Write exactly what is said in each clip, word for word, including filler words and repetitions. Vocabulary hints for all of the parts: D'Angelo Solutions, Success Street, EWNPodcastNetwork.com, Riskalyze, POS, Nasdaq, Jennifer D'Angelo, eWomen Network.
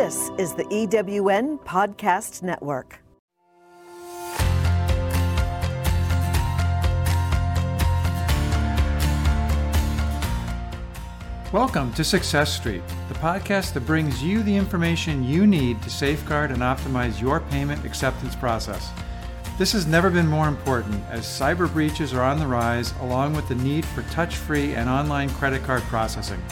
This is the E W N Podcast Network. Welcome to Success Street, the podcast that brings you the information you need to safeguard and optimize your payment acceptance process. This has never been more important as cyber breaches are on the rise, along with the need for touch-free and online credit card processing.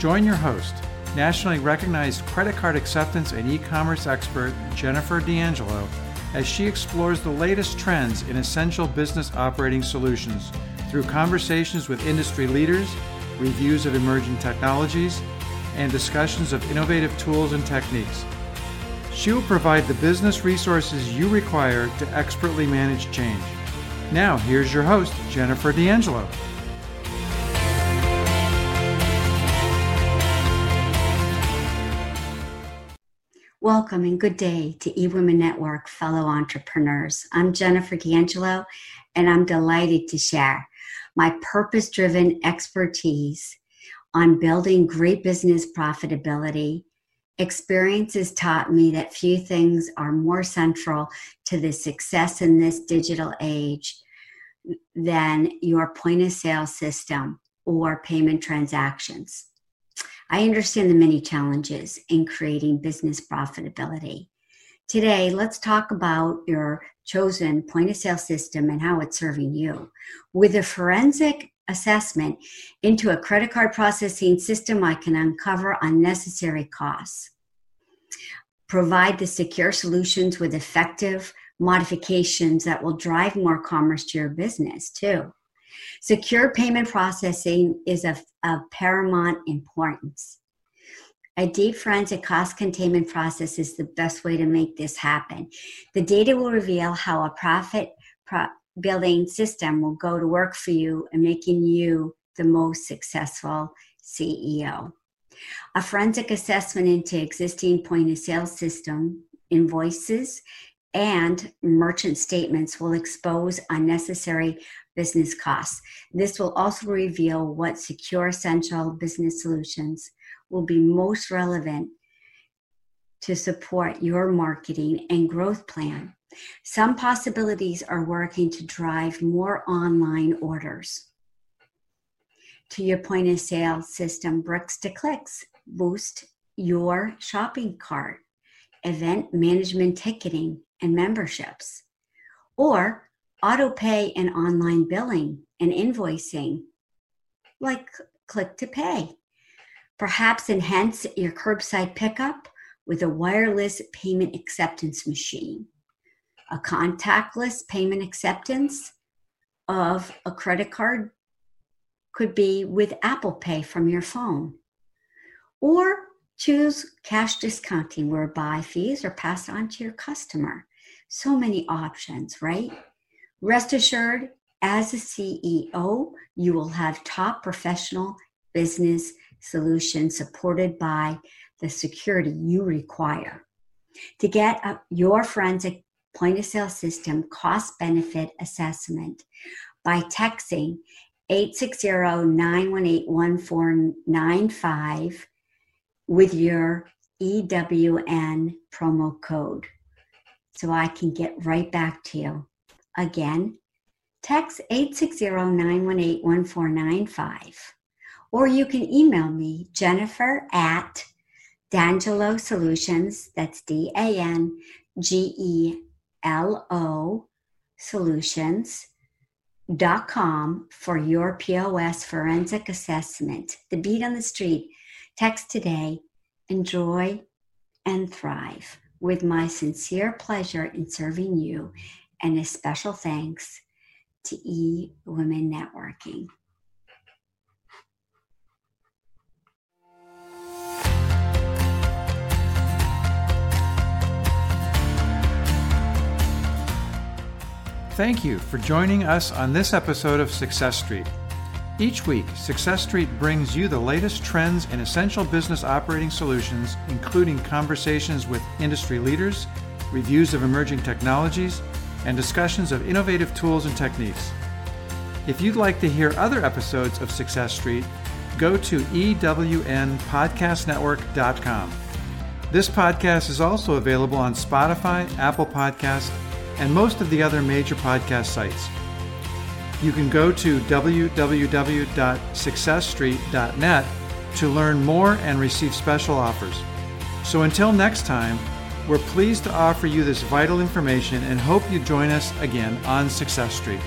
Join your host, nationally recognized credit card acceptance and e-commerce expert Jennifer D'Angelo, as she explores the latest trends in essential business operating solutions through conversations with industry leaders, reviews of emerging technologies, and discussions of innovative tools and techniques. She will provide the business resources you require to expertly manage change. Now, here's your host, Jennifer D'Angelo. Welcome and good day to eWomen Network fellow entrepreneurs. I'm Jennifer D'Angelo, and I'm delighted to share my purpose-driven expertise on building great business profitability. Experience has taught me that few things are more central to the success in this digital age than your point-of-sale system or payment transactions. I understand the many challenges in creating business profitability. Today, let's talk about your chosen point-of-sale system and how it's serving you. With a forensic assessment into a credit card processing system, I can uncover unnecessary costs, provide the secure solutions with effective modifications that will drive more commerce to your business, too. Secure payment processing is of, of paramount importance. A deep forensic cost containment process is the best way to make this happen. The data will reveal how a profit pro- building system will go to work for you and making you the most successful C E O. A forensic assessment into existing point of sale system invoices and merchant statements will expose unnecessary business costs. This will also reveal what secure essential business solutions will be most relevant to support your marketing and growth plan. Some possibilities are working to drive more online orders to your point of sale system. Bricks to clicks boost your shopping cart, event management, ticketing, and memberships, or auto pay and online billing and invoicing like click to pay. Perhaps enhance your curbside pickup with a wireless payment acceptance machine, a contactless payment acceptance of a credit card could be with Apple Pay from your phone, or choose cash discounting whereby fees are passed on to your customer. So many options, right? Rest assured, as a C E O, you will have top professional business solution supported by the security you require. To get up your forensic point of sale system cost benefit assessment by texting eight six zero, nine one eight, one four nine five with your E W N promo code so I can get right back to you. Again, text eight six zero, nine one eight, one four nine five. Or you can email me, Jennifer at D'Angelo Solutions, that's D A N G E L O Solutions dot com for your P O S forensic assessment. The beat on the street. Text today, enjoy and thrive. With my sincere pleasure in serving you, and a special thanks to eWomen Networking. Thank you for joining us on this episode of Success Street. Each week, Success Street brings you the latest trends in essential business operating solutions, including conversations with industry leaders, reviews of emerging technologies, and discussions of innovative tools and techniques. If you'd like to hear other episodes of Success Street, go to E W N Podcast Network dot com. This podcast is also available on Spotify, Apple Podcasts, and most of the other major podcast sites. You can go to w w w dot success street dot net to learn more and receive special offers. So until next time, we're pleased to offer you this vital information and hope you join us again on Success Street.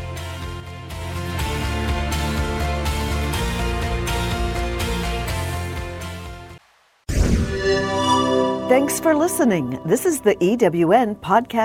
Thanks for listening. This is the E W N Podcast.